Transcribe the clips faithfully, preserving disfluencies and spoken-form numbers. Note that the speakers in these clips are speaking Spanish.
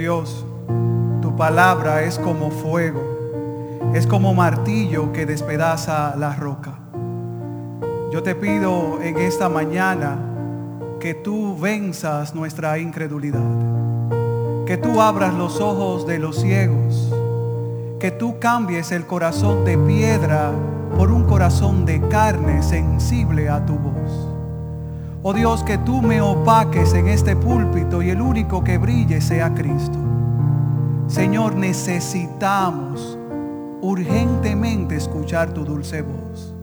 Dios, tu palabra es como fuego, es como martillo que despedaza la roca. Yo te pido en esta mañana que tú venzas nuestra incredulidad, que tú abras los ojos de los ciegos, que tú cambies el corazón de piedra por un corazón de carne sensible a tu voz. Oh Dios, que tú me opaques en este púlpito y el único que brille sea Cristo. Señor, necesitamos urgentemente escuchar tu dulce voz.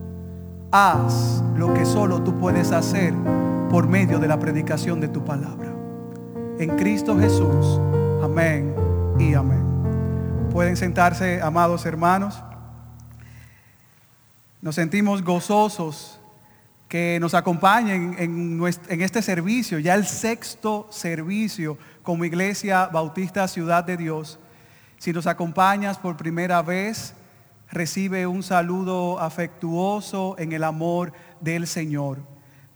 Haz lo que solo tú puedes hacer por medio de la predicación de tu palabra. En Cristo Jesús, amén y amén. Pueden sentarse, amados hermanos. Nos sentimos gozosos que nos acompañen en, nuestro, en este servicio, ya el sexto servicio como Iglesia Bautista Ciudad de Dios. Si nos acompañas por primera vez, recibe un saludo afectuoso en el amor del Señor.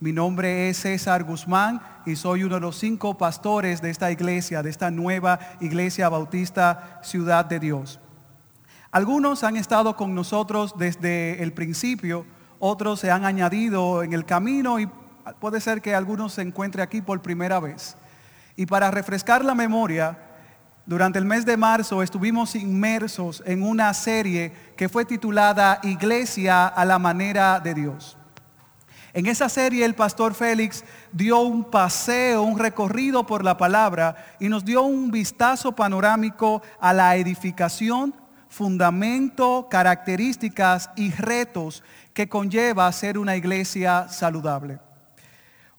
Mi nombre es César Guzmán y soy uno de los cinco pastores de esta iglesia, de esta nueva Iglesia Bautista Ciudad de Dios. Algunos han estado con nosotros desde el principio, otros se han añadido en el camino y puede ser que algunos se encuentren aquí por primera vez. Y para refrescar la memoria, durante el mes de marzo estuvimos inmersos en una serie que fue titulada Iglesia a la manera de Dios. En esa serie el pastor Félix dio un paseo, un recorrido por la palabra y nos dio un vistazo panorámico a la edificación, fundamento, características y retos que conlleva ser una iglesia saludable.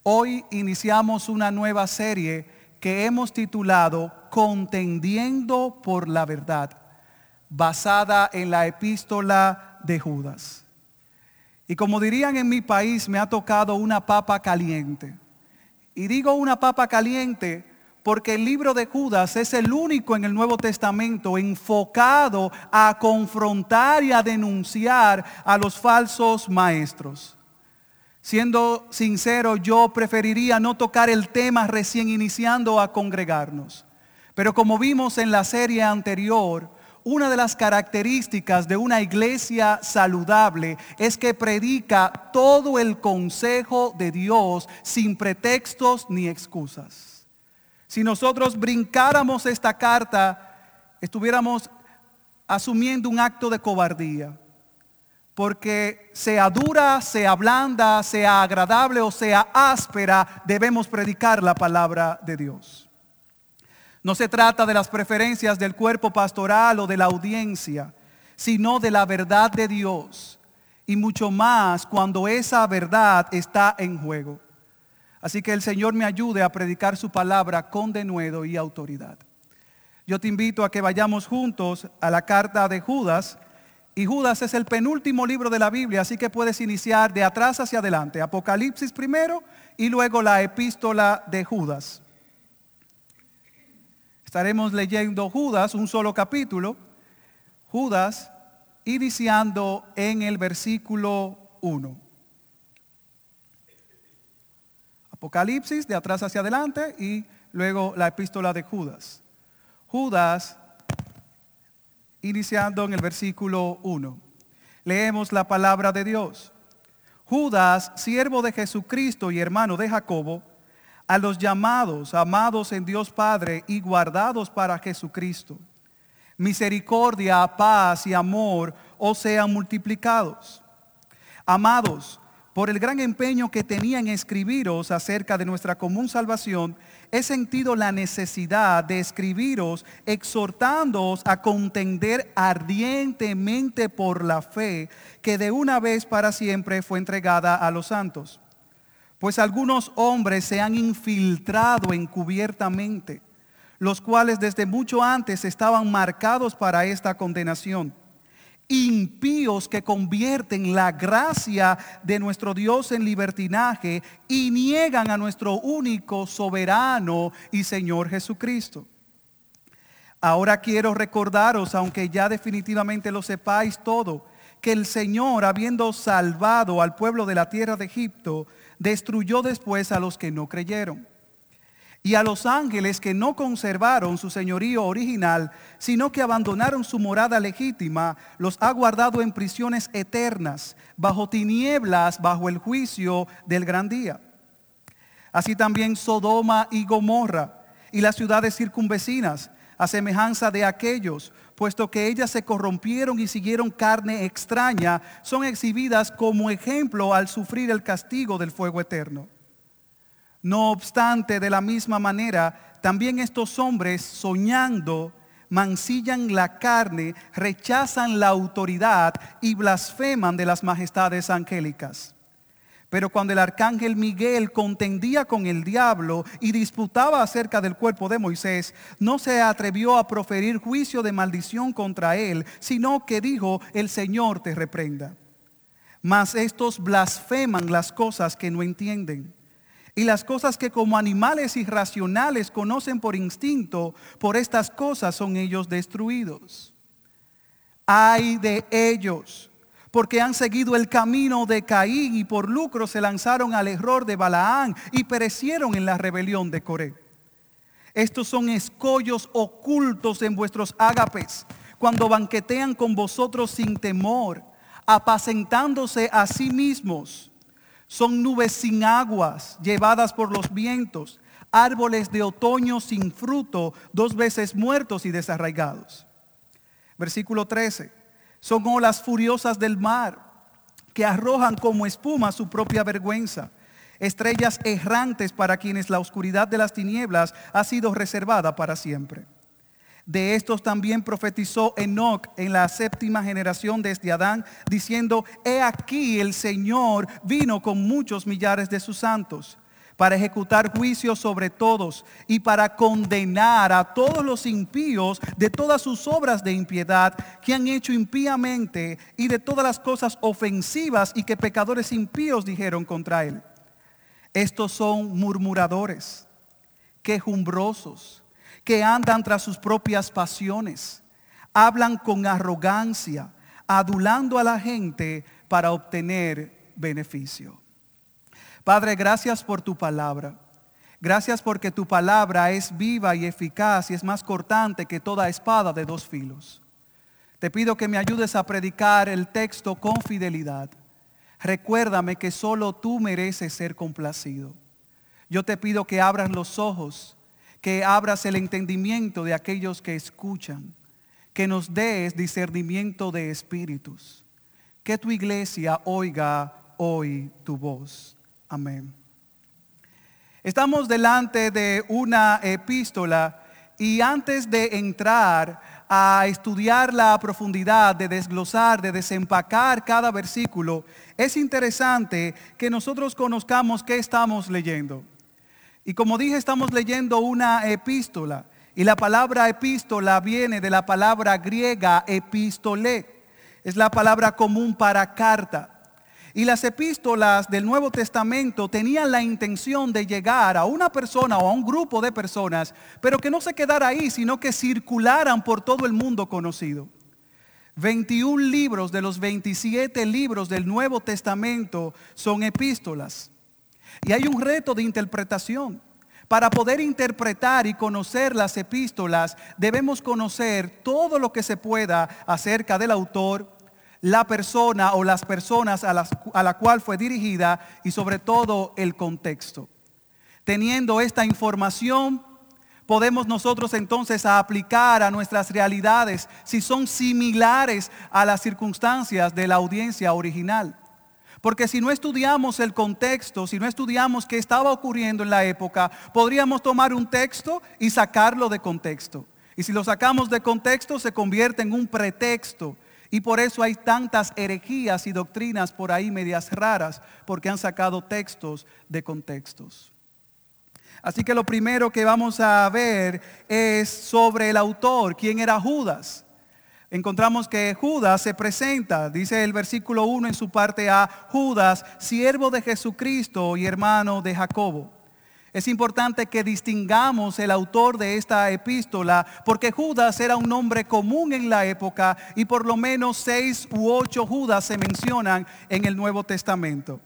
Hoy iniciamos una nueva serie que hemos titulado Contendiendo por la Verdad, basada en la epístola de Judas. Y como dirían en mi país, me ha tocado una papa caliente. Y digo una papa caliente porque el libro de Judas es el único en el Nuevo Testamento enfocado a confrontar y a denunciar a los falsos maestros. Siendo sincero, yo preferiría no tocar el tema recién iniciando a congregarnos. Pero como vimos en la serie anterior, una de las características de una iglesia saludable es que predica todo el consejo de Dios sin pretextos ni excusas. Si nosotros brincáramos esta carta, estuviéramos asumiendo un acto de cobardía. Porque sea dura, sea blanda, sea agradable o sea áspera, debemos predicar la palabra de Dios. No se trata de las preferencias del cuerpo pastoral o de la audiencia, sino de la verdad de Dios, y mucho más cuando esa verdad está en juego. Así que el Señor me ayude a predicar su palabra con denuedo y autoridad. Yo te invito a que vayamos juntos a la carta de Judas. Y Judas es el penúltimo libro de la Biblia, así que puedes iniciar de atrás hacia adelante. Apocalipsis primero y luego la epístola de Judas. Estaremos leyendo Judas, un solo capítulo. Judas, iniciando en el versículo uno. Apocalipsis de atrás hacia adelante y luego la epístola de Judas. Judas, iniciando en el versículo uno. Leemos la palabra de Dios. Judas, siervo de Jesucristo y hermano de Jacobo, a los llamados, amados en Dios Padre y guardados para Jesucristo, misericordia, paz y amor os sean multiplicados. Amados, por el gran empeño que tenía en escribiros acerca de nuestra común salvación, he sentido la necesidad de escribiros exhortándoos a contender ardientemente por la fe que de una vez para siempre fue entregada a los santos. Pues algunos hombres se han infiltrado encubiertamente, los cuales desde mucho antes estaban marcados para esta condenación. Impíos que convierten la gracia de nuestro Dios en libertinaje y niegan a nuestro único soberano y Señor Jesucristo. Ahora quiero recordaros, aunque ya definitivamente lo sepáis todo, que el Señor, habiendo salvado al pueblo de la tierra de Egipto, destruyó después a los que no creyeron. y a los ángeles que no conservaron su señorío original, sino que abandonaron su morada legítima, los ha guardado en prisiones eternas, bajo tinieblas, bajo el juicio del gran día. Así también Sodoma y Gomorra y las ciudades circunvecinas, a semejanza de aquellos, puesto que ellas se corrompieron y siguieron carne extraña, son exhibidas como ejemplo al sufrir el castigo del fuego eterno. No obstante, de la misma manera, también estos hombres, soñando, mancillan la carne, rechazan la autoridad y blasfeman de las majestades angélicas. Pero cuando el arcángel Miguel contendía con el diablo y disputaba acerca del cuerpo de Moisés, no se atrevió a proferir juicio de maldición contra él, sino que dijo: el Señor te reprenda. Mas estos blasfeman las cosas que no entienden, y las cosas que como animales irracionales conocen por instinto, por estas cosas son ellos destruidos. ¡Ay de ellos! Porque han seguido el camino de Caín y por lucro se lanzaron al error de Balaán y perecieron en la rebelión de Coré. Estos son escollos ocultos en vuestros ágapes, cuando banquetean con vosotros sin temor, apacentándose a sí mismos. Son nubes sin aguas, llevadas por los vientos, árboles de otoño sin fruto, dos veces muertos y desarraigados. Versículo trece. Son olas furiosas del mar, que arrojan como espuma su propia vergüenza. Estrellas errantes para quienes la oscuridad de las tinieblas ha sido reservada para siempre. De estos también profetizó Enoc en la séptima generación desde Adán, diciendo: he aquí el Señor vino con muchos millares de sus santos, para ejecutar juicio sobre todos y para condenar a todos los impíos de todas sus obras de impiedad que han hecho impíamente y de todas las cosas ofensivas y que pecadores impíos dijeron contra él. Estos son murmuradores, quejumbrosos, que andan tras sus propias pasiones, hablan con arrogancia, adulando a la gente para obtener beneficio. Padre, gracias por tu palabra. Gracias porque tu palabra es viva y eficaz y es más cortante que toda espada de dos filos. Te pido que me ayudes a predicar el texto con fidelidad. Recuérdame que solo tú mereces ser complacido. Yo te pido que abras los ojos, que abras el entendimiento de aquellos que escuchan, que nos des discernimiento de espíritus. Que tu iglesia oiga hoy tu voz. Amén. Estamos delante de una epístola y antes de entrar a estudiarla a profundidad, de desglosar, de desempacar cada versículo, es interesante que nosotros conozcamos qué estamos leyendo. Y como dije, estamos leyendo una epístola y la palabra epístola viene de la palabra griega epístole. Es la palabra común para carta. Y las epístolas del Nuevo Testamento tenían la intención de llegar a una persona o a un grupo de personas, pero que no se quedara ahí, sino que circularan por todo el mundo conocido. veintiún libros de los veintisiete libros del Nuevo Testamento son epístolas. Y hay un reto de interpretación. Para poder interpretar y conocer las epístolas, debemos conocer todo lo que se pueda acerca del autor, la persona o las personas a, las, a la cual fue dirigida y sobre todo el contexto. Teniendo esta información, podemos nosotros entonces aplicar a nuestras realidades si son similares a las circunstancias de la audiencia original. Porque si no estudiamos el contexto, si no estudiamos qué estaba ocurriendo en la época, podríamos tomar un texto y sacarlo de contexto. Y si lo sacamos de contexto, se convierte en un pretexto. Y por eso hay tantas herejías y doctrinas por ahí medias raras, porque han sacado textos de contextos. Así que lo primero que vamos a ver es sobre el autor, quién era Judas. Encontramos que Judas se presenta, dice el versículo uno en su parte A, Judas, siervo de Jesucristo y hermano de Jacobo. Es importante que distingamos el autor de esta epístola porque Judas era un nombre común en la época y por lo menos seis u ocho Judas se mencionan en el Nuevo Testamento.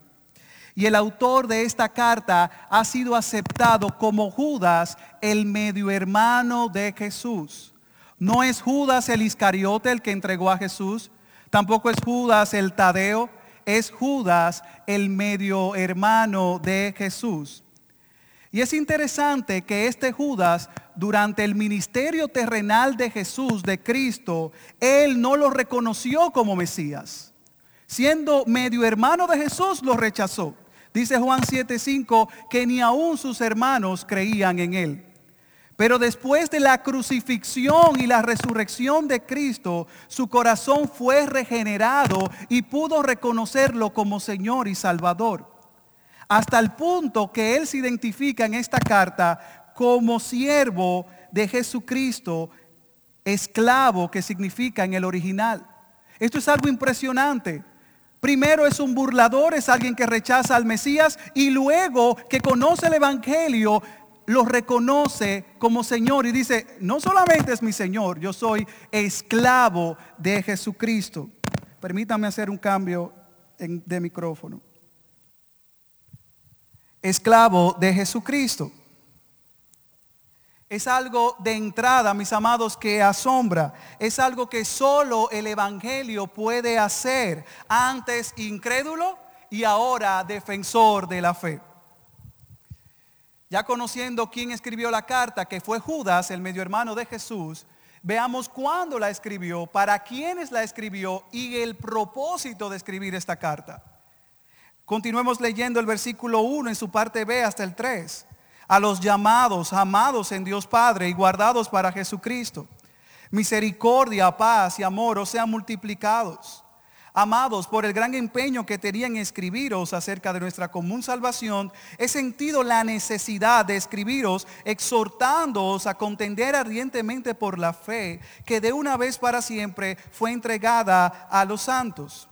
Y el autor de esta carta ha sido aceptado como Judas, el medio hermano de Jesús. No es Judas el Iscariote el que entregó a Jesús, tampoco es Judas el Tadeo, es Judas el medio hermano de Jesús. Y es interesante que este Judas, durante el ministerio terrenal de Jesús, de Cristo, él no lo reconoció como Mesías. Siendo medio hermano de Jesús, lo rechazó. Dice Juan siete cinco que ni aún sus hermanos creían en él. Pero después de la crucifixión y la resurrección de Cristo, su corazón fue regenerado y pudo reconocerlo como Señor y Salvador. Hasta el punto que él se identifica en esta carta como siervo de Jesucristo, esclavo, que significa en el original. Esto es algo impresionante. Primero es un burlador, es alguien que rechaza al Mesías, y luego que conoce el Evangelio, lo reconoce como Señor y dice, no solamente es mi Señor, yo soy esclavo de Jesucristo. Permítame hacer un cambio en, de micrófono. Esclavo de Jesucristo. Es algo de entrada, mis amados, que asombra. Es algo que solo el Evangelio puede hacer. Antes incrédulo y ahora defensor de la fe. Ya conociendo quién escribió la carta, que fue Judas, el medio hermano de Jesús, veamos cuándo la escribió, para quiénes la escribió y el propósito de escribir esta carta. Continuemos leyendo el versículo uno en su parte B hasta el tres. A los llamados, amados en Dios Padre y guardados para Jesucristo, misericordia, paz y amor os sean multiplicados. Amados, por el gran empeño que tenían en escribiros acerca de nuestra común salvación, he sentido la necesidad de escribiros, exhortándoos a contender ardientemente por la fe, que de una vez para siempre fue entregada a los santos.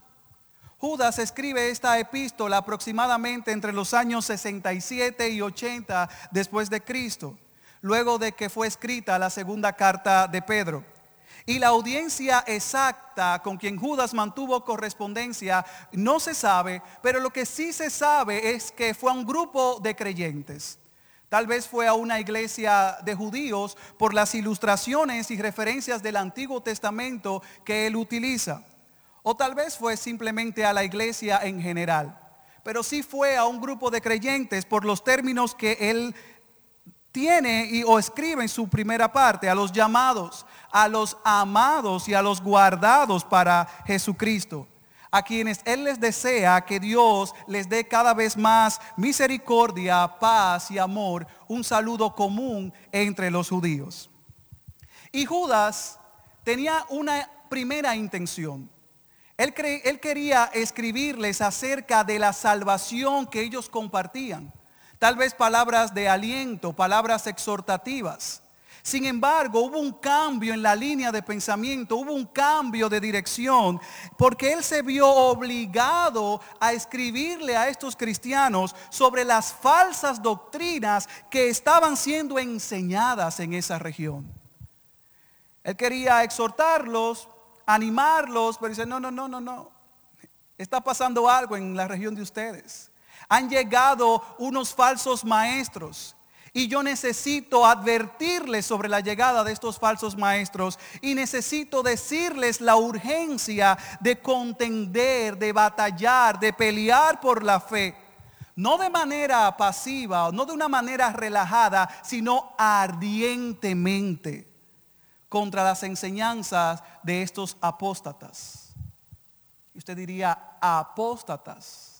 Judas escribe esta epístola aproximadamente entre los años sesenta y siete y ochenta después de Cristo, luego de que fue escrita la segunda carta de Pedro. Y la audiencia exacta con quien Judas mantuvo correspondencia no se sabe, pero lo que sí se sabe es que fue a un grupo de creyentes. Tal vez fue a una iglesia de judíos por las ilustraciones y referencias del Antiguo Testamento que él utiliza. O tal vez fue simplemente a la iglesia en general. Pero sí fue a un grupo de creyentes por los términos que él tiene y, o escribe en su primera parte, a los llamados, a los amados y a los guardados para Jesucristo, a quienes él les desea que Dios les dé cada vez más misericordia, paz y amor, un saludo común entre los judíos. Y Judas tenía una primera intención. Él, cre- él quería escribirles acerca de la salvación que ellos compartían. Tal vez palabras de aliento, palabras exhortativas. Sin embargo, hubo un cambio en la línea de pensamiento, hubo un cambio de dirección, porque él se vio obligado a escribirle a estos cristianos sobre las falsas doctrinas que estaban siendo enseñadas en esa región. Él quería exhortarlos, animarlos, pero dice, no, no, no, no, no. Está pasando algo en la región de ustedes. Han llegado unos falsos maestros y yo necesito advertirles sobre la llegada de estos falsos maestros y necesito decirles la urgencia de contender, de batallar, de pelear por la fe. No de manera pasiva, no de una manera relajada, sino ardientemente contra las enseñanzas de estos apóstatas. Y usted diría apóstatas.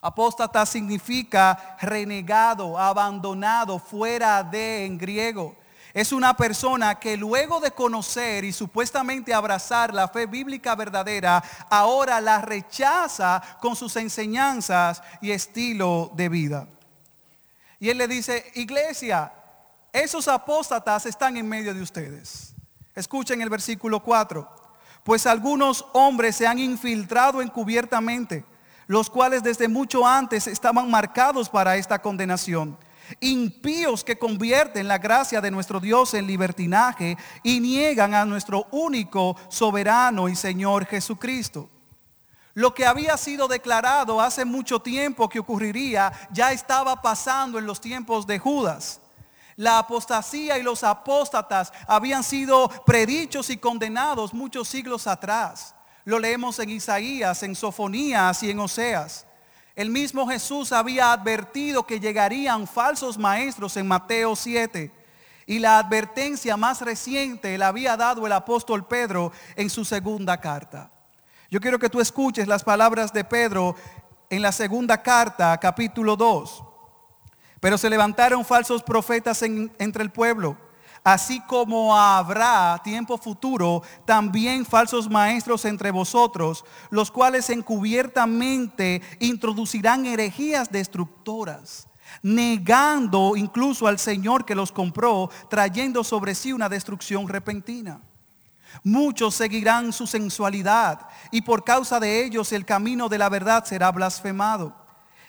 Apóstata significa renegado, abandonado, fuera de en griego. Es una persona que luego de conocer y supuestamente abrazar la fe bíblica verdadera, ahora la rechaza con sus enseñanzas y estilo de vida. Y él le dice, iglesia, esos apóstatas están en medio de ustedes. Escuchen el versículo cuatro. Pues algunos hombres se han infiltrado encubiertamente, los cuales desde mucho antes estaban marcados para esta condenación, impíos que convierten la gracia de nuestro Dios en libertinaje y niegan a nuestro único soberano y Señor Jesucristo. Lo que había sido declarado hace mucho tiempo que ocurriría, ya estaba pasando en los tiempos de Judas. La apostasía y los apóstatas habían sido predichos y condenados muchos siglos atrás. Lo leemos en Isaías, en Sofonías y en Oseas. El mismo Jesús había advertido que llegarían falsos maestros en Mateo siete. Y la advertencia más reciente la había dado el apóstol Pedro en su segunda carta. Yo quiero que tú escuches las palabras de Pedro en la segunda carta, capítulo dos. Pero se levantaron falsos profetas en, entre el pueblo, así como habrá tiempo futuro también falsos maestros entre vosotros, los cuales encubiertamente introducirán herejías destructoras, negando incluso al Señor que los compró, trayendo sobre sí una destrucción repentina. Muchos seguirán su sensualidad, y por causa de ellos el camino de la verdad será blasfemado.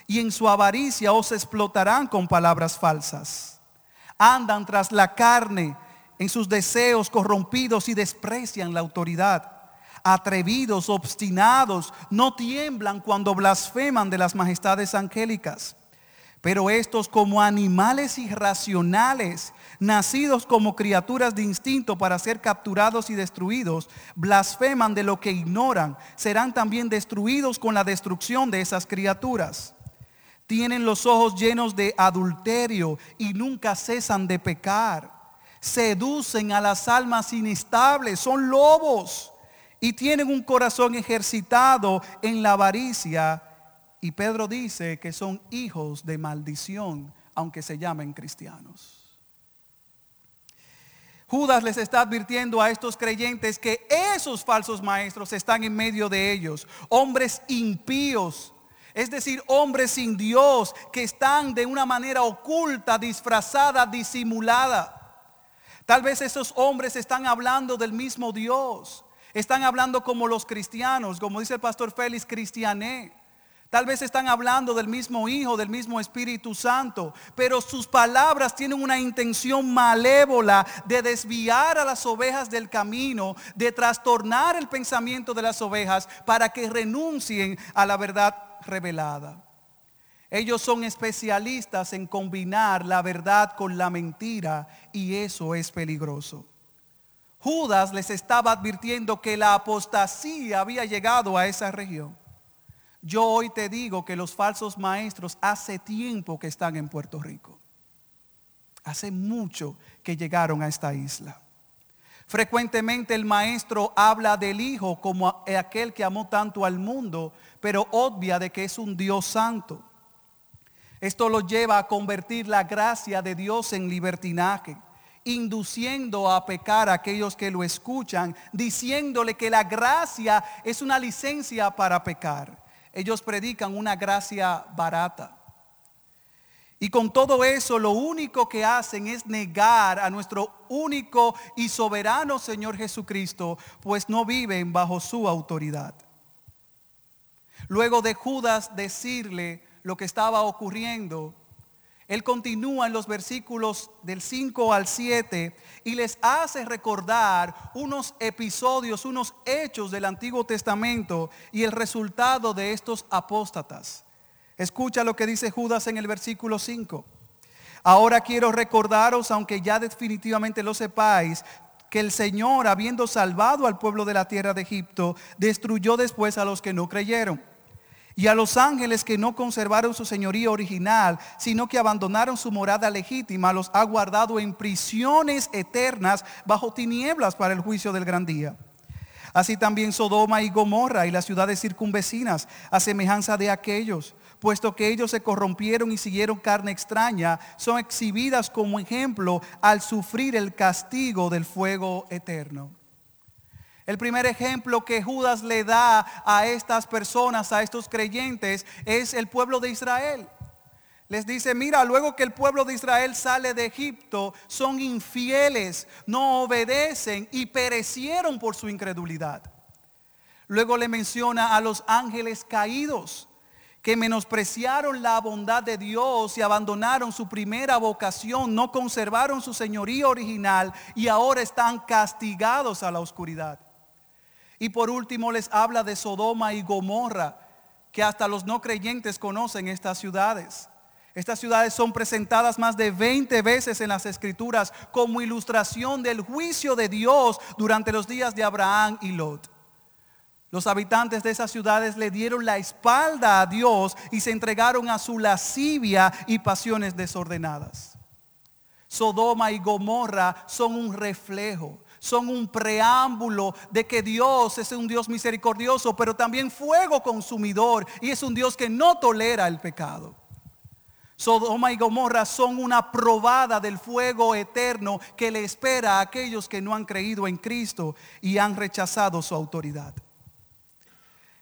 Y en su avaricia os explotarán con palabras falsas. Andan tras la carne en sus deseos corrompidos y desprecian la autoridad. Atrevidos, obstinados, no tiemblan cuando blasfeman de las majestades angélicas. Pero estos, como animales irracionales, nacidos como criaturas de instinto para ser capturados y destruidos, blasfeman de lo que ignoran, serán también destruidos con la destrucción de esas criaturas. Tienen los ojos llenos de adulterio y nunca cesan de pecar. Seducen a las almas inestables, son lobos y tienen un corazón ejercitado en la avaricia. Y Pedro dice que son hijos de maldición, aunque se llamen cristianos. Judas les está advirtiendo a estos creyentes que esos falsos maestros están en medio de ellos. Hombres impíos, es decir, hombres sin Dios, que están de una manera oculta, disfrazada, disimulada. Tal vez esos hombres están hablando del mismo Dios. Están hablando como los cristianos, como dice el pastor Félix, cristiané. Tal vez están hablando del mismo Hijo, del mismo Espíritu Santo, pero sus palabras tienen una intención malévola de desviar a las ovejas del camino, de trastornar el pensamiento de las ovejas para que renuncien a la verdad revelada. Ellos son especialistas en combinar la verdad con la mentira, y eso es peligroso. Judas les estaba advirtiendo que la apostasía había llegado a esa región. Yo hoy te digo que los falsos maestros hace tiempo que están en Puerto Rico. Hace mucho que llegaron a esta isla. Frecuentemente el maestro habla del Hijo como aquel que amó tanto al mundo, pero obvia de que es un Dios santo. Esto lo lleva a convertir la gracia de Dios en libertinaje, induciendo a pecar a aquellos que lo escuchan, diciéndole que la gracia es una licencia para pecar. Ellos predican una gracia barata. Y con todo eso, lo único que hacen es negar a nuestro único y soberano Señor Jesucristo, pues no viven bajo su autoridad. Luego de Judas decirle lo que estaba ocurriendo, él continúa en los versículos del cinco al siete y les hace recordar unos episodios, unos hechos del Antiguo Testamento y el resultado de estos apóstatas. Escucha lo que dice Judas en el versículo cinco. Ahora quiero recordaros, aunque ya definitivamente lo sepáis, que el Señor, habiendo salvado al pueblo de la tierra de Egipto, destruyó después a los que no creyeron. Y a los ángeles que no conservaron su señoría original, sino que abandonaron su morada legítima, los ha guardado en prisiones eternas bajo tinieblas para el juicio del gran día. Así también Sodoma y Gomorra y las ciudades circunvecinas, a semejanza de aquellos, puesto que ellos se corrompieron y siguieron carne extraña, son exhibidas como ejemplo al sufrir el castigo del fuego eterno. El primer ejemplo que Judas le da a estas personas, a estos creyentes, es el pueblo de Israel. Les dice, mira, luego que el pueblo de Israel sale de Egipto, son infieles, no obedecen y perecieron por su incredulidad. Luego le menciona a los ángeles caídos, que menospreciaron la bondad de Dios y abandonaron su primera vocación, no conservaron su señoría original y ahora están castigados a la oscuridad. Y por último les habla de Sodoma y Gomorra, que hasta los no creyentes conocen estas ciudades. Estas ciudades son presentadas más de veinte veces en las Escrituras como ilustración del juicio de Dios durante los días de Abraham y Lot. Los habitantes de esas ciudades le dieron la espalda a Dios y se entregaron a su lascivia y pasiones desordenadas. Sodoma y Gomorra son un reflejo, son un preámbulo de que Dios es un Dios misericordioso, pero también fuego consumidor, y es un Dios que no tolera el pecado. Sodoma y Gomorra son una probada del fuego eterno que le espera a aquellos que no han creído en Cristo y han rechazado su autoridad.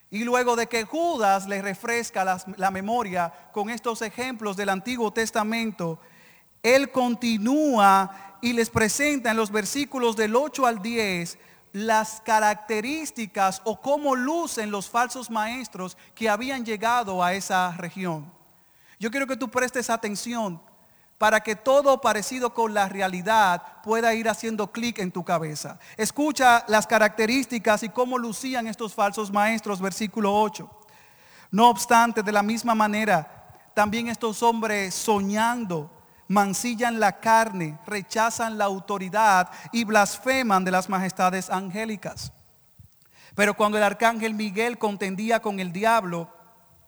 Y luego de que Judas le refresca la, la memoria con estos ejemplos del Antiguo Testamento, él continúa y les presenta en los versículos del ocho al diez las características o cómo lucen los falsos maestros que habían llegado a esa región. Yo quiero que tú prestes atención para que todo parecido con la realidad pueda ir haciendo clic en tu cabeza. Escucha las características y cómo lucían estos falsos maestros, versículo ocho. No obstante, de la misma manera, también estos hombres soñando, mancillan la carne, rechazan la autoridad y blasfeman de las majestades angélicas. Pero cuando el arcángel Miguel contendía con el diablo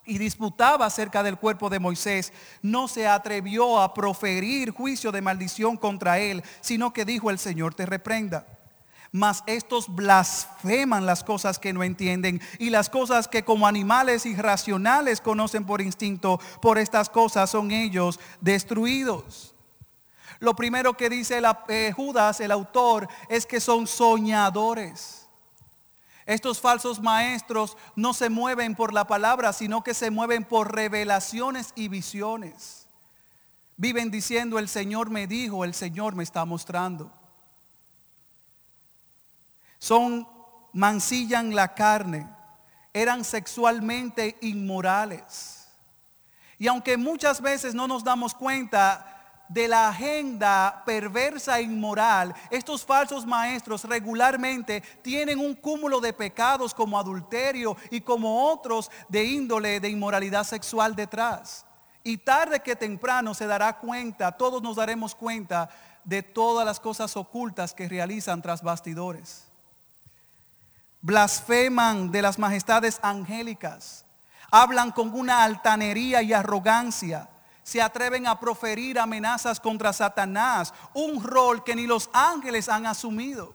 y disputaba acerca del cuerpo de Moisés, no se atrevió a proferir juicio de maldición contra él, sino que dijo: el Señor te reprenda. Mas estos blasfeman las cosas que no entienden, y las cosas que como animales irracionales conocen por instinto, por estas cosas son ellos destruidos. Lo primero que dice la, eh, Judas, el autor, es que son soñadores. Estos falsos maestros no se mueven por la palabra, sino que se mueven por revelaciones y visiones. Viven diciendo: el Señor me dijo, el Señor me está mostrando. Son, mancillan la carne, eran sexualmente inmorales. Y aunque muchas veces no nos damos cuenta de la agenda perversa e inmoral, estos falsos maestros regularmente tienen un cúmulo de pecados como adulterio y como otros de índole de inmoralidad sexual detrás. Y tarde que temprano se dará cuenta, todos nos daremos cuenta de todas las cosas ocultas que realizan tras bastidores. Blasfeman de las majestades angélicas, hablan con una altanería y arrogancia. Se atreven a proferir amenazas contra Satanás, un rol que ni los ángeles han asumido.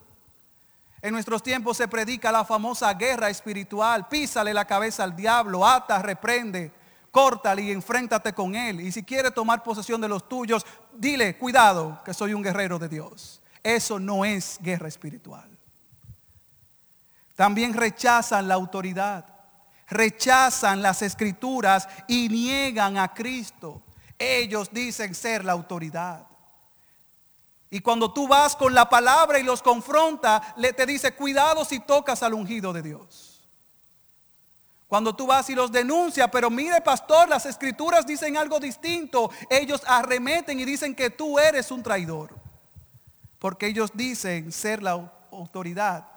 En nuestros tiempos se predica la famosa guerra espiritual: písale la cabeza al diablo, ata, reprende, córtale y enfréntate con él. Y si quiere tomar posesión de los tuyos, dile: cuidado, que soy un guerrero de Dios. Eso no es guerra espiritual. También rechazan la autoridad, rechazan las Escrituras y niegan a Cristo. Ellos dicen ser la autoridad. Y cuando tú vas con la palabra y los confronta, le te dice: cuidado si tocas al ungido de Dios. Cuando tú vas y los denuncia: pero mire, pastor, las Escrituras dicen algo distinto. Ellos arremeten y dicen que tú eres un traidor, porque ellos dicen ser la autoridad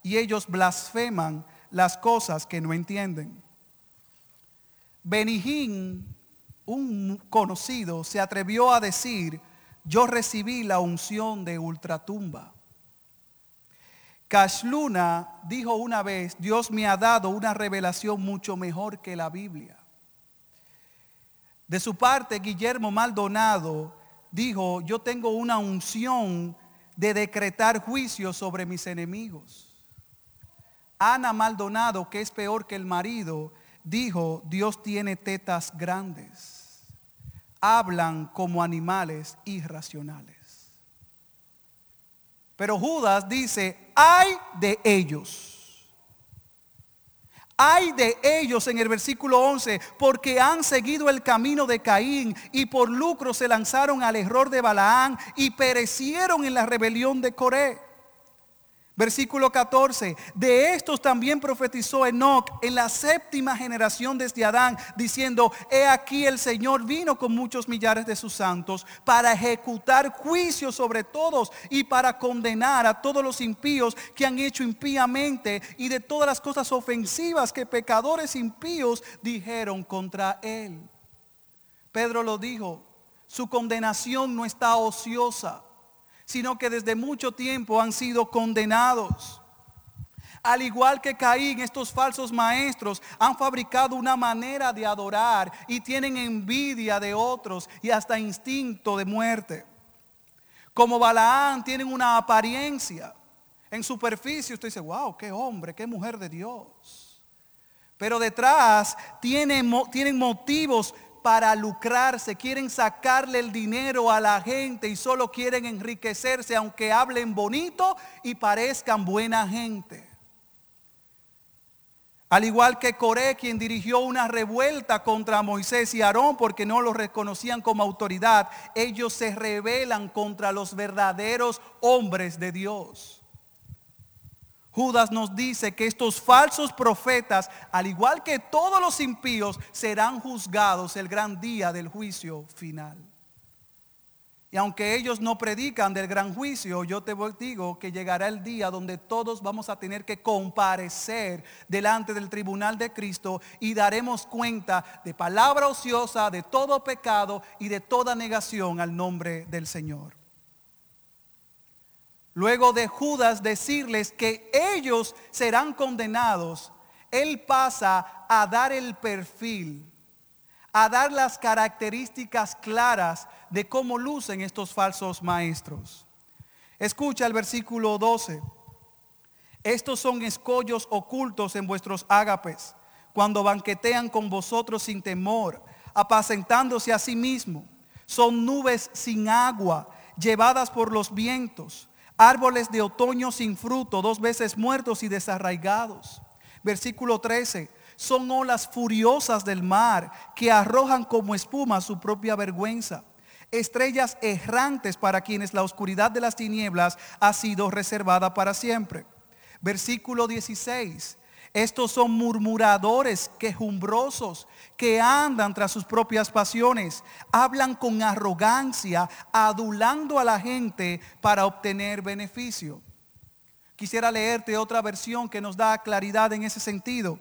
y ellos blasfeman las cosas que no entienden. Benijín, un conocido, se atrevió a decir: yo recibí la unción de ultratumba. Cash Luna dijo una vez: Dios me ha dado una revelación mucho mejor que la Biblia. De su parte, Guillermo Maldonado dijo: yo tengo una unción de decretar juicio sobre mis enemigos. Ana Maldonado, que es peor que el marido, dijo: Dios tiene tetas grandes. Hablan como animales irracionales. Pero Judas dice: ay de ellos. Ay de ellos, en el versículo once, porque han seguido el camino de Caín y por lucro se lanzaron al error de Balaán y perecieron en la rebelión de Coré. Versículo catorce. De estos también profetizó Enoc en la séptima generación desde Adán, diciendo: he aquí el Señor vino con muchos millares de sus santos para ejecutar juicio sobre todos y para condenar a todos los impíos que han hecho impíamente y de todas las cosas ofensivas que pecadores impíos dijeron contra él. Pedro lo dijo: su condenación no está ociosa, sino que desde mucho tiempo han sido condenados. Al igual que Caín, estos falsos maestros han fabricado una manera de adorar y tienen envidia de otros y hasta instinto de muerte. Como Balaán, tienen una apariencia. En superficie usted dice: wow, qué hombre, qué mujer de Dios. Pero detrás tienen, tienen motivos para lucrarse, quieren sacarle el dinero a la gente y solo quieren enriquecerse, aunque hablen bonito y parezcan buena gente. Al igual que Coré, quien dirigió una revuelta contra Moisés y Aarón porque no los reconocían como autoridad, ellos se rebelan contra los verdaderos hombres de Dios. Judas nos dice que estos falsos profetas, al igual que todos los impíos, serán juzgados el gran día del juicio final. Y aunque ellos no predican del gran juicio, yo te digo que llegará el día donde todos vamos a tener que comparecer delante del tribunal de Cristo y daremos cuenta de palabra ociosa, de todo pecado y de toda negación al nombre del Señor. Luego de Judas decirles que ellos serán condenados, él pasa a dar el perfil, a dar las características claras de cómo lucen estos falsos maestros. Escucha el versículo doce. Estos son escollos ocultos en vuestros ágapes, cuando banquetean con vosotros sin temor, apacentándose a sí mismos. Son nubes sin agua, llevadas por los vientos. Árboles de otoño sin fruto, dos veces muertos y desarraigados. Versículo trece. Son olas furiosas del mar que arrojan como espuma su propia vergüenza. Estrellas errantes para quienes la oscuridad de las tinieblas ha sido reservada para siempre. Versículo dieciséis. Estos son murmuradores, quejumbrosos, que andan tras sus propias pasiones, hablan con arrogancia, adulando a la gente para obtener beneficio. Quisiera leerte otra versión que nos da claridad en ese sentido.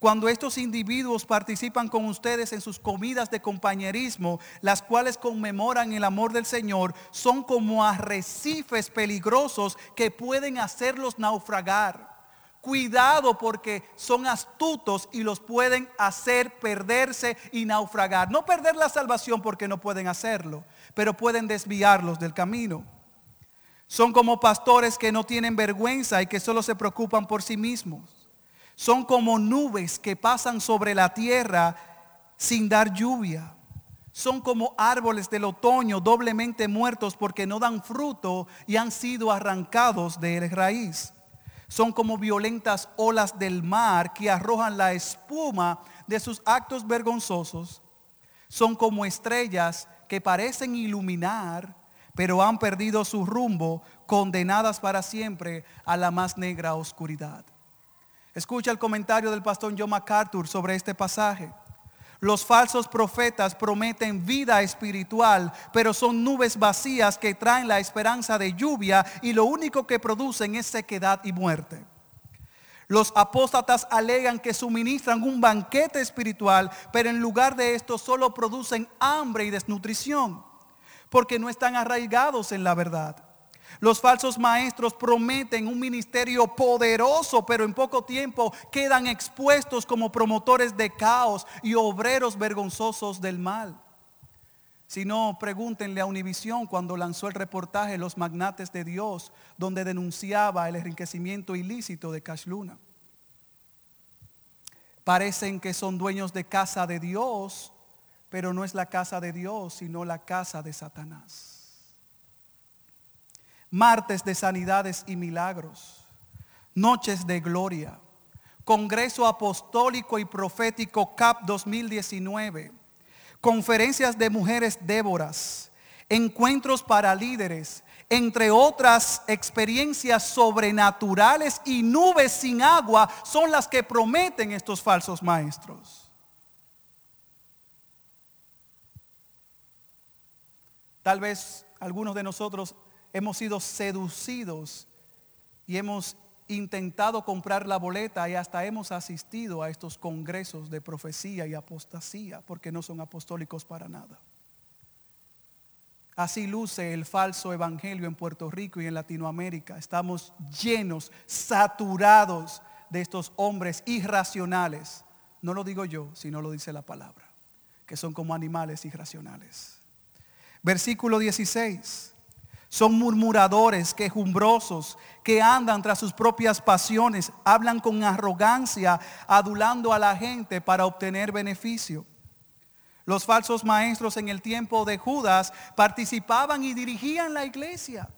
Cuando estos individuos participan con ustedes en sus comidas de compañerismo, las cuales conmemoran el amor del Señor, son como arrecifes peligrosos que pueden hacerlos naufragar. Cuidado, porque son astutos y los pueden hacer perderse y naufragar. No perder la salvación porque no pueden hacerlo, pero pueden desviarlos del camino. Son como pastores que no tienen vergüenza y que solo se preocupan por sí mismos. Son como nubes que pasan sobre la tierra sin dar lluvia. Son como árboles del otoño doblemente muertos porque no dan fruto y han sido arrancados de raíz. Son como violentas olas del mar que arrojan la espuma de sus actos vergonzosos. Son como estrellas que parecen iluminar, pero han perdido su rumbo, condenadas para siempre a la más negra oscuridad. Escucha el comentario del pastor John MacArthur sobre este pasaje. Los falsos profetas prometen vida espiritual, pero son nubes vacías que traen la esperanza de lluvia y lo único que producen es sequedad y muerte. Los apóstatas alegan que suministran un banquete espiritual, pero en lugar de esto solo producen hambre y desnutrición, porque no están arraigados en la verdad. Los falsos maestros prometen un ministerio poderoso, pero en poco tiempo quedan expuestos como promotores de caos y obreros vergonzosos del mal. Si no, pregúntenle a Univisión cuando lanzó el reportaje Los Magnates de Dios, donde denunciaba el enriquecimiento ilícito de Cash Luna. Parecen que son dueños de casa de Dios, pero no es la casa de Dios, sino la casa de Satanás. Martes de sanidades y milagros, noches de gloria, Congreso Apostólico y Profético C A P dos mil diecinueve, conferencias de mujeres Déboras, encuentros para líderes, entre otras experiencias sobrenaturales y nubes sin agua, son las que prometen estos falsos maestros. Tal vez algunos de nosotros hemos sido seducidos y hemos intentado comprar la boleta y hasta hemos asistido a estos congresos de profecía y apostasía, porque no son apostólicos para nada. Así luce el falso evangelio en Puerto Rico y en Latinoamérica. Estamos llenos, saturados de estos hombres irracionales. No lo digo yo, sino lo dice la palabra, que son como animales irracionales. Versículo dieciséis. Son murmuradores, quejumbrosos, que andan tras sus propias pasiones, hablan con arrogancia, adulando a la gente para obtener beneficio. Los falsos maestros en el tiempo de Judas participaban y dirigían la iglesia.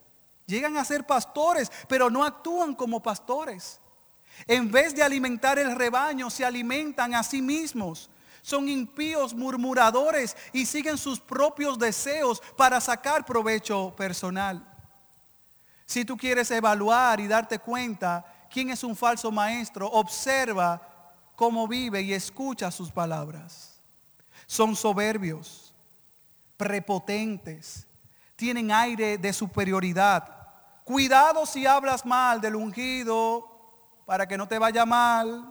Llegan a ser pastores, pero no actúan como pastores. En vez de alimentar el rebaño, se alimentan a sí mismos. Son impíos, murmuradores, y siguen sus propios deseos para sacar provecho personal. Si tú quieres evaluar y darte cuenta quién es un falso maestro, observa cómo vive y escucha sus palabras. Son soberbios, prepotentes, tienen aire de superioridad. Cuidado si hablas mal del ungido, para que no te vaya mal.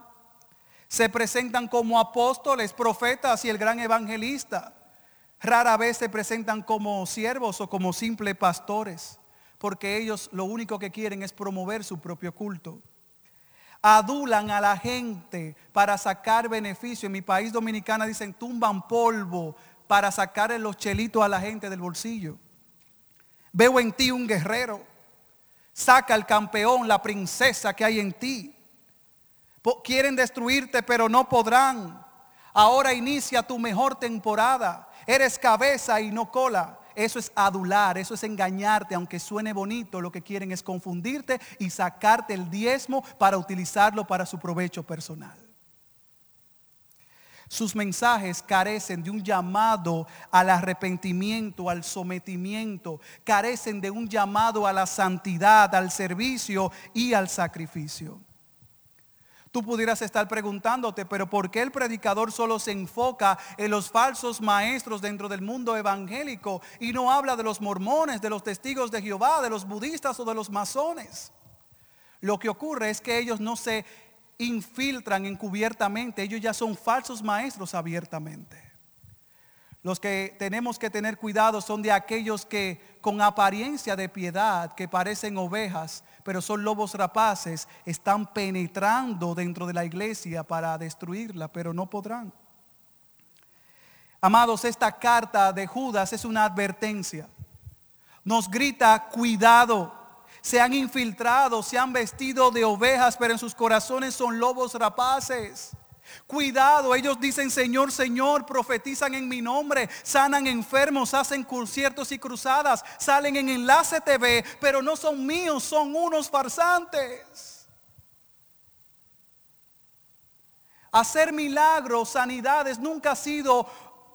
Se presentan como apóstoles, profetas y el gran evangelista. Rara vez se presentan como siervos o como simples pastores, porque ellos lo único que quieren es promover su propio culto. Adulan a la gente para sacar beneficio. En mi país dominicana dicen tumban polvo para sacar los chelitos a la gente del bolsillo. Veo en ti un guerrero. Saca el campeón, la princesa que hay en ti. Quieren destruirte, pero no podrán. Ahora inicia tu mejor temporada. Eres cabeza y no cola. Eso es adular, eso es engañarte. Aunque suene bonito, lo que quieren es confundirte y sacarte el diezmo para utilizarlo para su provecho personal. Sus mensajes carecen de un llamado al arrepentimiento, al sometimiento. Carecen de un llamado a la santidad, al servicio y al sacrificio. Tú pudieras estar preguntándote, pero ¿por qué el predicador solo se enfoca en los falsos maestros dentro del mundo evangélico y no habla de los mormones, de los testigos de Jehová, de los budistas o de los masones? Lo que ocurre es que ellos no se infiltran encubiertamente, ellos ya son falsos maestros abiertamente. Los que tenemos que tener cuidado son de aquellos que con apariencia de piedad, que parecen ovejas, pero son lobos rapaces, están penetrando dentro de la iglesia para destruirla, pero no podrán. Amados, esta carta de Judas es una advertencia. Nos grita, cuidado, se han infiltrado, se han vestido de ovejas, pero en sus corazones son lobos rapaces. Cuidado, ellos dicen Señor, Señor, profetizan en mi nombre, sanan enfermos, hacen conciertos y cruzadas, salen en Enlace T V, pero no son míos, son unos farsantes. Hacer milagros, sanidades, nunca ha sido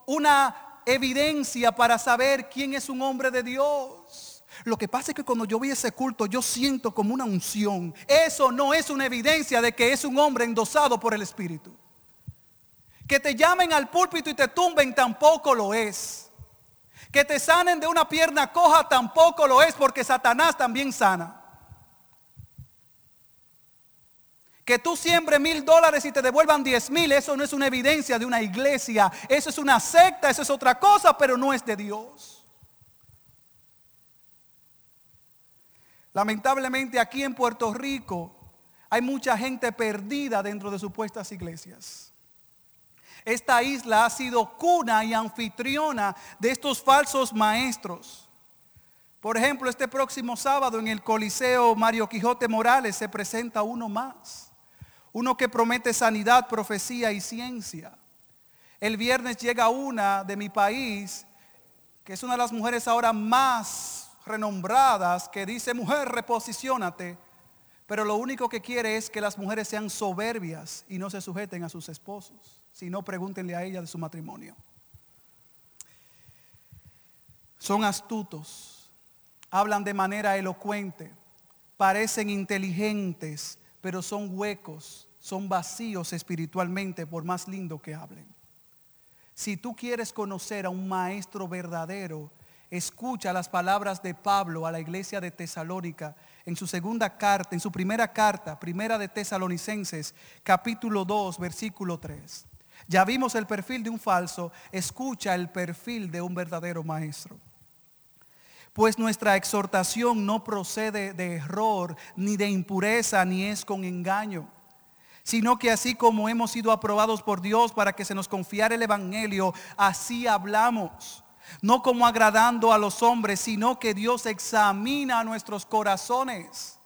una evidencia para saber quién es un hombre de Dios. Lo que pasa es que cuando yo voy a ese culto, yo siento como una unción. Eso no es una evidencia de que es un hombre endosado por el Espíritu. Que te llamen al púlpito y te tumben tampoco lo es. Que te sanen de una pierna coja tampoco lo es, porque Satanás también sana. Que tú siembres mil dólares y te devuelvan diez mil, eso no es una evidencia de una iglesia. Eso es una secta, eso es otra cosa, pero no es de Dios. Lamentablemente aquí en Puerto Rico hay mucha gente perdida dentro de supuestas iglesias. Esta isla ha sido cuna y anfitriona de estos falsos maestros. Por ejemplo, este próximo sábado en el Coliseo Mario Quijote Morales se presenta uno más. Uno que promete sanidad, profecía y ciencia. El viernes llega una de mi país, que es una de las mujeres ahora más renombradas, que dice, mujer, reposiciónate. Pero lo único que quiere es que las mujeres sean soberbias y no se sujeten a sus esposos. Si no, pregúntenle a ella de su matrimonio. Son astutos, hablan de manera elocuente, parecen inteligentes, pero son huecos, son vacíos espiritualmente por más lindo que hablen. Si tú quieres conocer a un maestro verdadero, escucha las palabras de Pablo a la iglesia de Tesalónica en su segunda carta, en su primera carta, primera de Tesalonicenses, capítulo dos, versículo tres. Ya vimos el perfil de un falso, escucha el perfil de un verdadero maestro. Pues nuestra exhortación no procede de error, ni de impureza, ni es con engaño, sino que así como hemos sido aprobados por Dios para que se nos confiara el evangelio, así hablamos. No como agradando a los hombres, sino que Dios examina nuestros corazones.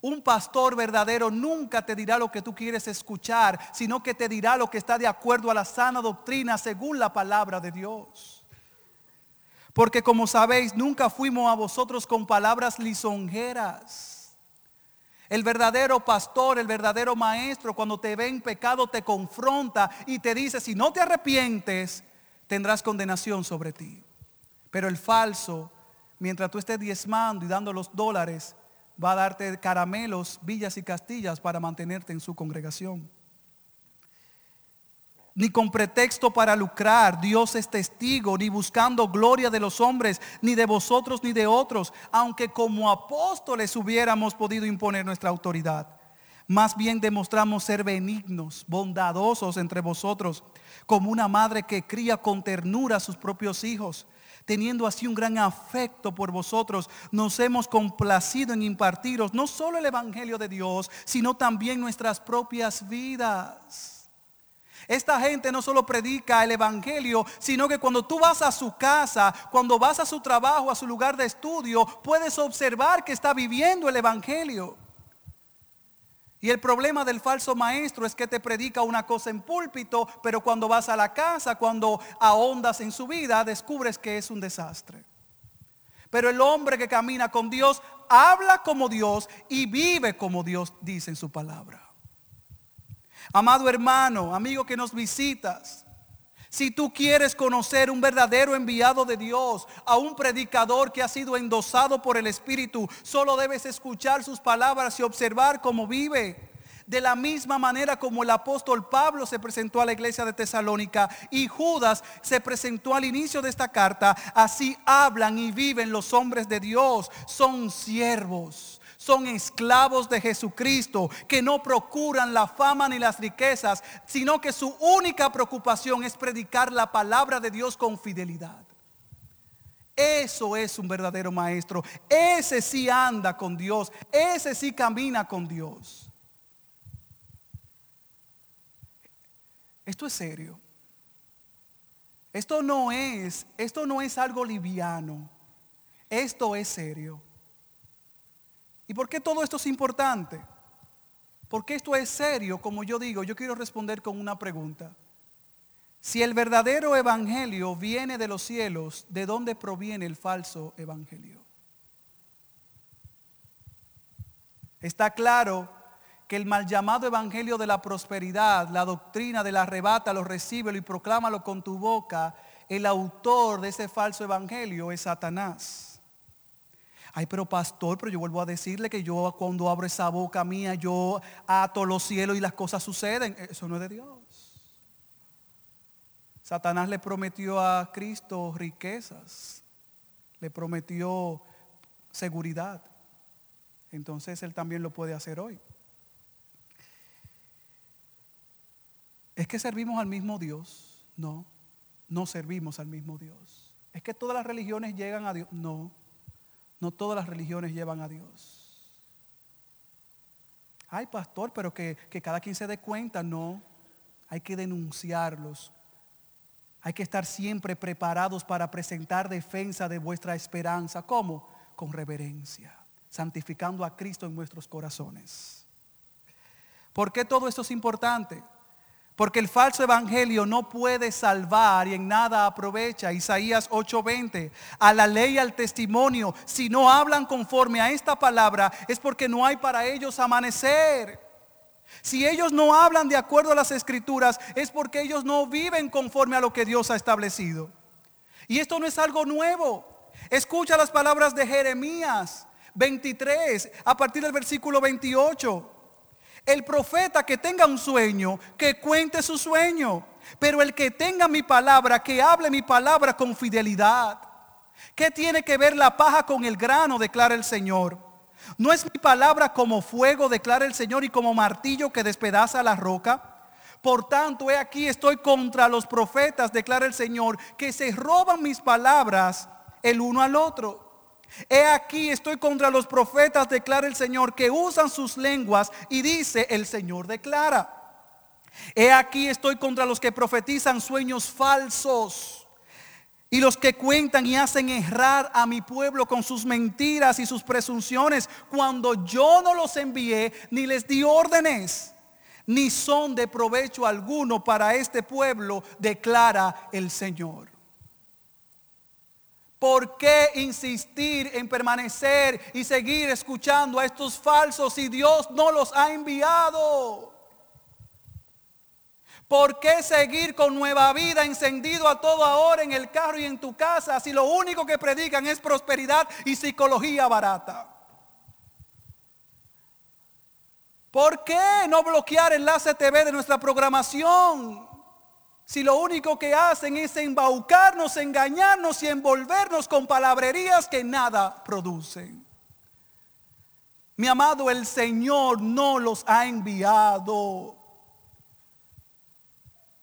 Un pastor verdadero nunca te dirá lo que tú quieres escuchar, sino que te dirá lo que está de acuerdo a la sana doctrina según la palabra de Dios. Porque como sabéis, nunca fuimos a vosotros con palabras lisonjeras. El verdadero pastor, el verdadero maestro, cuando te ve en pecado te confronta y te dice: si no te arrepientes, tendrás condenación sobre ti. Pero el falso, mientras tú estés diezmando y dando los dólares, va a darte caramelos, villas y castillas para mantenerte en su congregación. Ni con pretexto para lucrar, Dios es testigo, ni buscando gloria de los hombres, ni de vosotros ni de otros, aunque como apóstoles hubiéramos podido imponer nuestra autoridad. Más bien demostramos ser benignos, bondadosos entre vosotros, como una madre que cría con ternura a sus propios hijos. Teniendo así un gran afecto por vosotros, nos hemos complacido en impartiros no solo el evangelio de Dios, sino también nuestras propias vidas. Esta gente no solo predica el evangelio, sino que cuando tú vas a su casa, cuando vas a su trabajo, a su lugar de estudio, puedes observar que está viviendo el evangelio. Y el problema del falso maestro es que te predica una cosa en púlpito, pero cuando vas a la casa, cuando ahondas en su vida, descubres que es un desastre. Pero el hombre que camina con Dios, habla como Dios y vive como Dios dice en su palabra. Amado hermano, amigo que nos visitas, si tú quieres conocer un verdadero enviado de Dios, a un predicador que ha sido endosado por el Espíritu, solo debes escuchar sus palabras y observar cómo vive. De la misma manera como el apóstol Pablo se presentó a la iglesia de Tesalónica y Judas se presentó al inicio de esta carta, así hablan y viven los hombres de Dios. Son siervos, son esclavos de Jesucristo, que no procuran la fama ni las riquezas, sino que su única preocupación es predicar la palabra de Dios con fidelidad. Eso es un verdadero maestro. Ese sí anda con Dios, ese sí camina con Dios. Esto es serio. Esto no es, esto no es algo liviano. Esto es serio. ¿Y por qué todo esto es importante? Porque esto es serio, como yo digo, yo quiero responder con una pregunta. Si el verdadero evangelio viene de los cielos, ¿de dónde proviene el falso evangelio? Está claro que el mal llamado evangelio de la prosperidad, la doctrina del arrebátalo, recíbelo y proclámalo con tu boca, el autor de ese falso evangelio es Satanás. Ay, pero pastor, pero yo vuelvo a decirle que yo cuando abro esa boca mía, yo ato los cielos y las cosas suceden. Eso no es de Dios. Satanás le prometió a Cristo riquezas, le prometió seguridad. Entonces él también lo puede hacer hoy. ¿Es que servimos al mismo Dios? No, no servimos al mismo Dios. ¿Es que todas las religiones llegan a Dios? No, no todas las religiones llevan a Dios. Ay, pastor, pero que, que cada quien se dé cuenta. No, hay que denunciarlos. Hay que estar siempre preparados para presentar defensa de vuestra esperanza. ¿Cómo? Con reverencia, santificando a Cristo en nuestros corazones. ¿Por qué todo esto es importante? Porque el falso evangelio no puede salvar y en nada aprovecha. Isaías ocho veinte, a la ley y al testimonio, si no hablan conforme a esta palabra, es porque no hay para ellos amanecer. Si ellos no hablan de acuerdo a las escrituras, es porque ellos no viven conforme a lo que Dios ha establecido. Y esto no es algo nuevo. Escucha las palabras de Jeremías veintitrés, a partir del versículo veintiocho. El profeta que tenga un sueño, que cuente su sueño. Pero el que tenga mi palabra, que hable mi palabra con fidelidad. ¿Qué tiene que ver la paja con el grano? Declara el Señor. ¿No es mi palabra como fuego? Declara el Señor, y como martillo que despedaza la roca. Por tanto, he aquí, estoy contra los profetas, declara el Señor, que se roban mis palabras el uno al otro. He aquí, estoy contra los profetas, declara el Señor, que usan sus lenguas y dice, el Señor declara. He aquí, estoy contra los que profetizan sueños falsos y los que cuentan y hacen errar a mi pueblo con sus mentiras y sus presunciones, cuando yo no los envié ni les di órdenes, ni son de provecho alguno para este pueblo, declara el Señor. ¿Por qué insistir en permanecer y seguir escuchando a estos falsos si Dios no los ha enviado? ¿Por qué seguir con Nueva Vida encendido a toda hora en el carro y en tu casa si lo único que predican es prosperidad y psicología barata? ¿Por qué no bloquear Enlace T V de nuestra programación si lo único que hacen es embaucarnos, engañarnos y envolvernos con palabrerías que nada producen? Mi amado, el Señor no los ha enviado.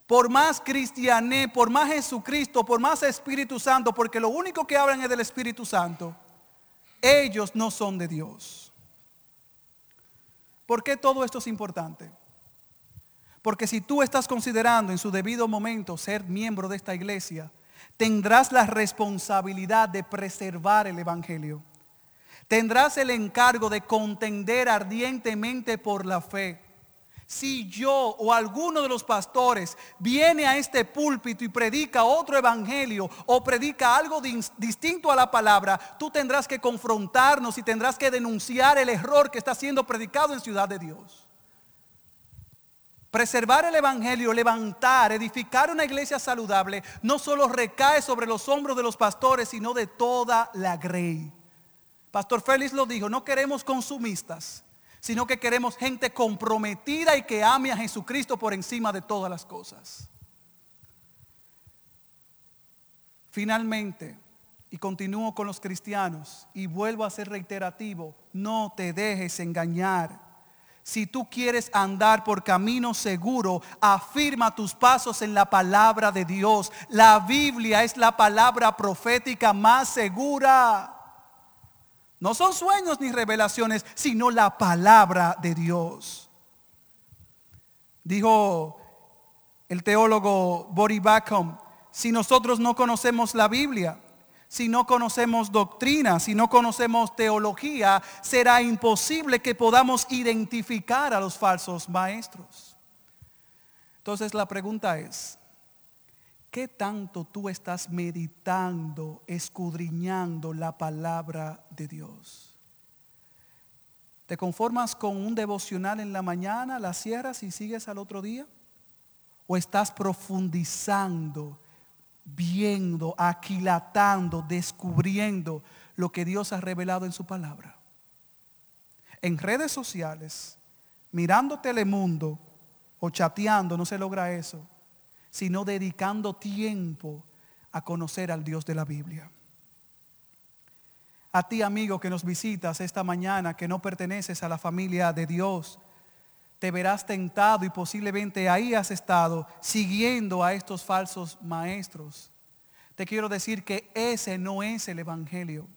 Por más cristiané, por más Jesucristo, por más Espíritu Santo, porque lo único que hablan es del Espíritu Santo, ellos no son de Dios. ¿Por qué todo esto es importante? Porque si tú estás considerando en su debido momento ser miembro de esta iglesia, tendrás la responsabilidad de preservar el evangelio. Tendrás el encargo de contender ardientemente por la fe. Si yo o alguno de los pastores viene a este púlpito y predica otro evangelio o predica algo distinto a la palabra, tú tendrás que confrontarnos y tendrás que denunciar el error que está siendo predicado en Ciudad de Dios. Preservar el evangelio, levantar, edificar una iglesia saludable, no solo recae sobre los hombros de los pastores, sino de toda la grey. Pastor Félix lo dijo, no queremos consumistas, sino que queremos gente comprometida y que ame a Jesucristo por encima de todas las cosas. Finalmente, y continúo con los cristianos, y vuelvo a ser reiterativo, no te dejes engañar. Si tú quieres andar por camino seguro, afirma tus pasos en la palabra de Dios. La Biblia es la palabra profética más segura. No son sueños ni revelaciones, sino la palabra de Dios. Dijo el teólogo Boris Bacon, si nosotros no conocemos la Biblia, si no conocemos doctrina, si no conocemos teología, será imposible que podamos identificar a los falsos maestros. Entonces la pregunta es, ¿qué tanto tú estás meditando, escudriñando la palabra de Dios? ¿Te conformas con un devocional en la mañana, la cierras y sigues al otro día? ¿O estás profundizando, viendo, aquilatando, descubriendo lo que Dios ha revelado en su palabra? En redes sociales, mirando Telemundo o chateando, no se logra eso, sino dedicando tiempo a conocer al Dios de la Biblia. A ti, amigo, que nos visitas esta mañana, que no perteneces a la familia de Dios, te verás tentado y posiblemente ahí has estado siguiendo a estos falsos maestros. Te quiero decir que ese no es el evangelio.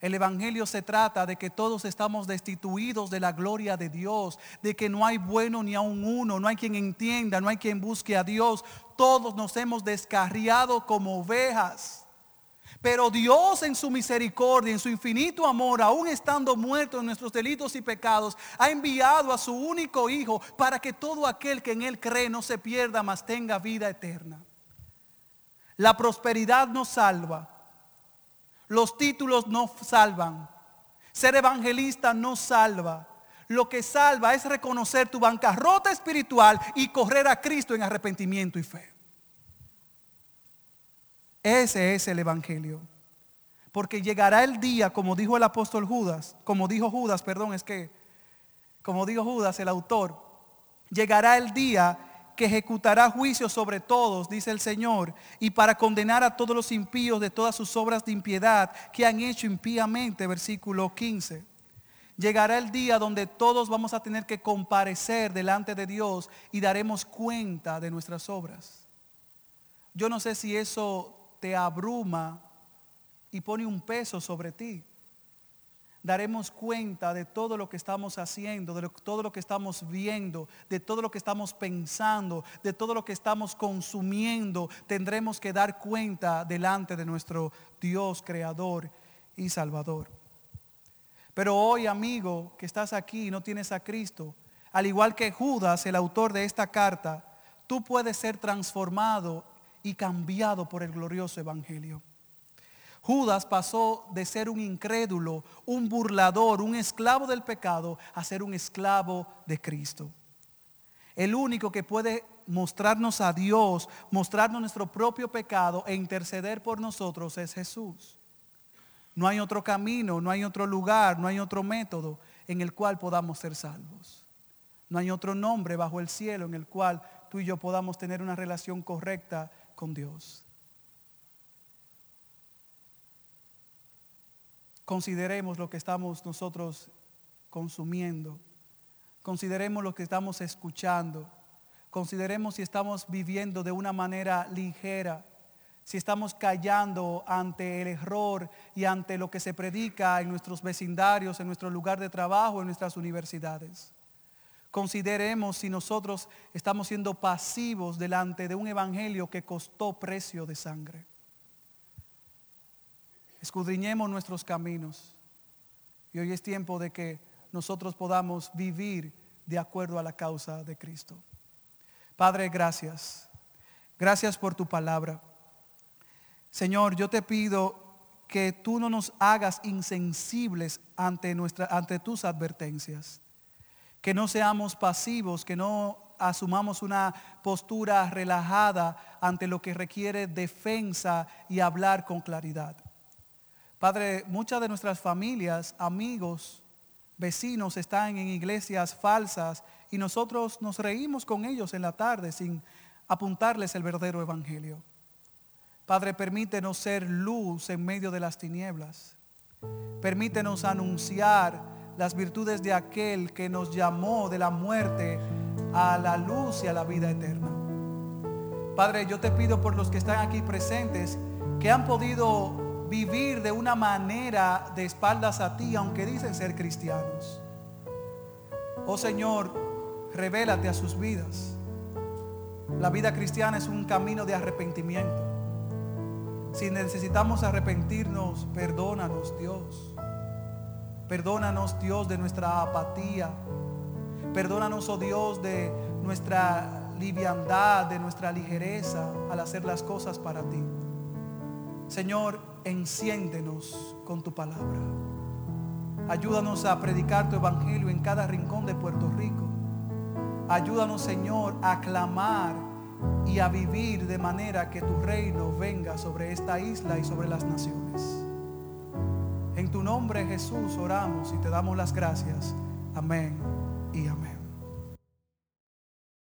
El evangelio se trata de que todos estamos destituidos de la gloria de Dios, de que no hay bueno ni aun uno, no hay quien entienda, no hay quien busque a Dios. Todos nos hemos descarriado como ovejas. Pero Dios en su misericordia, en su infinito amor, aún estando muertos en nuestros delitos y pecados, ha enviado a su único Hijo para que todo aquel que en Él cree no se pierda, mas tenga vida eterna. La prosperidad nos salva. Los títulos no salvan. Ser evangelista no salva. Lo que salva es reconocer tu bancarrota espiritual y correr a Cristo en arrepentimiento y fe. Ese es el evangelio. Porque llegará el día, como dijo el apóstol Judas, como dijo Judas, perdón, es que, como dijo Judas, el autor, llegará el día que ejecutará juicio sobre todos, dice el Señor, y para condenar a todos los impíos de todas sus obras de impiedad que han hecho impíamente, versículo quince. Llegará el día donde todos vamos a tener que comparecer delante de Dios y daremos cuenta de nuestras obras. Yo no sé si eso te abruma y pone un peso sobre ti. Daremos cuenta de todo lo que estamos haciendo, de lo, todo lo que estamos viendo, de todo lo que estamos pensando, de todo lo que estamos consumiendo. Tendremos que dar cuenta delante de nuestro Dios creador y salvador. Pero hoy, amigo, que estás aquí y no tienes a Cristo, al igual que Judas, el autor de esta carta, tú puedes ser transformado y cambiado por el glorioso evangelio. Judas pasó de ser un incrédulo, un burlador, un esclavo del pecado, a ser un esclavo de Cristo. El único que puede mostrarnos a Dios, mostrarnos nuestro propio pecado e interceder por nosotros es Jesús. No hay otro camino, no hay otro lugar, no hay otro método en el cual podamos ser salvos. No hay otro nombre bajo el cielo en el cual tú y yo podamos tener una relación correcta con Dios. Consideremos lo que estamos nosotros consumiendo. Consideremos lo que estamos escuchando. Consideremos si estamos viviendo de una manera ligera. Si estamos callando ante el error y ante lo que se predica en nuestros vecindarios, en nuestro lugar de trabajo, en nuestras universidades. Consideremos si nosotros estamos siendo pasivos delante de un evangelio que costó precio de sangre. Escudriñemos nuestros caminos. Y hoy es tiempo de que nosotros podamos vivir de acuerdo a la causa de Cristo. Padre, gracias. Gracias por tu palabra. Señor, yo te pido que tú no nos hagas insensibles ante, nuestra, ante tus advertencias. Que no seamos pasivos, que no asumamos una postura relajada ante lo que requiere defensa y hablar con claridad. Padre, muchas de nuestras familias, amigos, vecinos están en iglesias falsas y nosotros nos reímos con ellos en la tarde sin apuntarles el verdadero evangelio. Padre, permítenos ser luz en medio de las tinieblas. Permítenos anunciar las virtudes de aquel que nos llamó de la muerte a la luz y a la vida eterna. Padre, yo te pido por los que están aquí presentes que han podido vivir de una manera de espaldas a ti, aunque dicen ser cristianos. Oh Señor, revélate a sus vidas. La vida cristiana es un camino de arrepentimiento. Si necesitamos arrepentirnos, perdónanos, Dios. Perdónanos, Dios, de nuestra apatía. Perdónanos, oh Dios, de nuestra liviandad, de nuestra ligereza al hacer las cosas para ti. Señor, enciéndenos con tu palabra. Ayúdanos a predicar tu evangelio en cada rincón de Puerto Rico. Ayúdanos, Señor, a clamar y a vivir de manera que tu reino venga sobre esta isla y sobre las naciones. En tu nombre, Jesús, oramos y te damos las gracias. Amén y amén.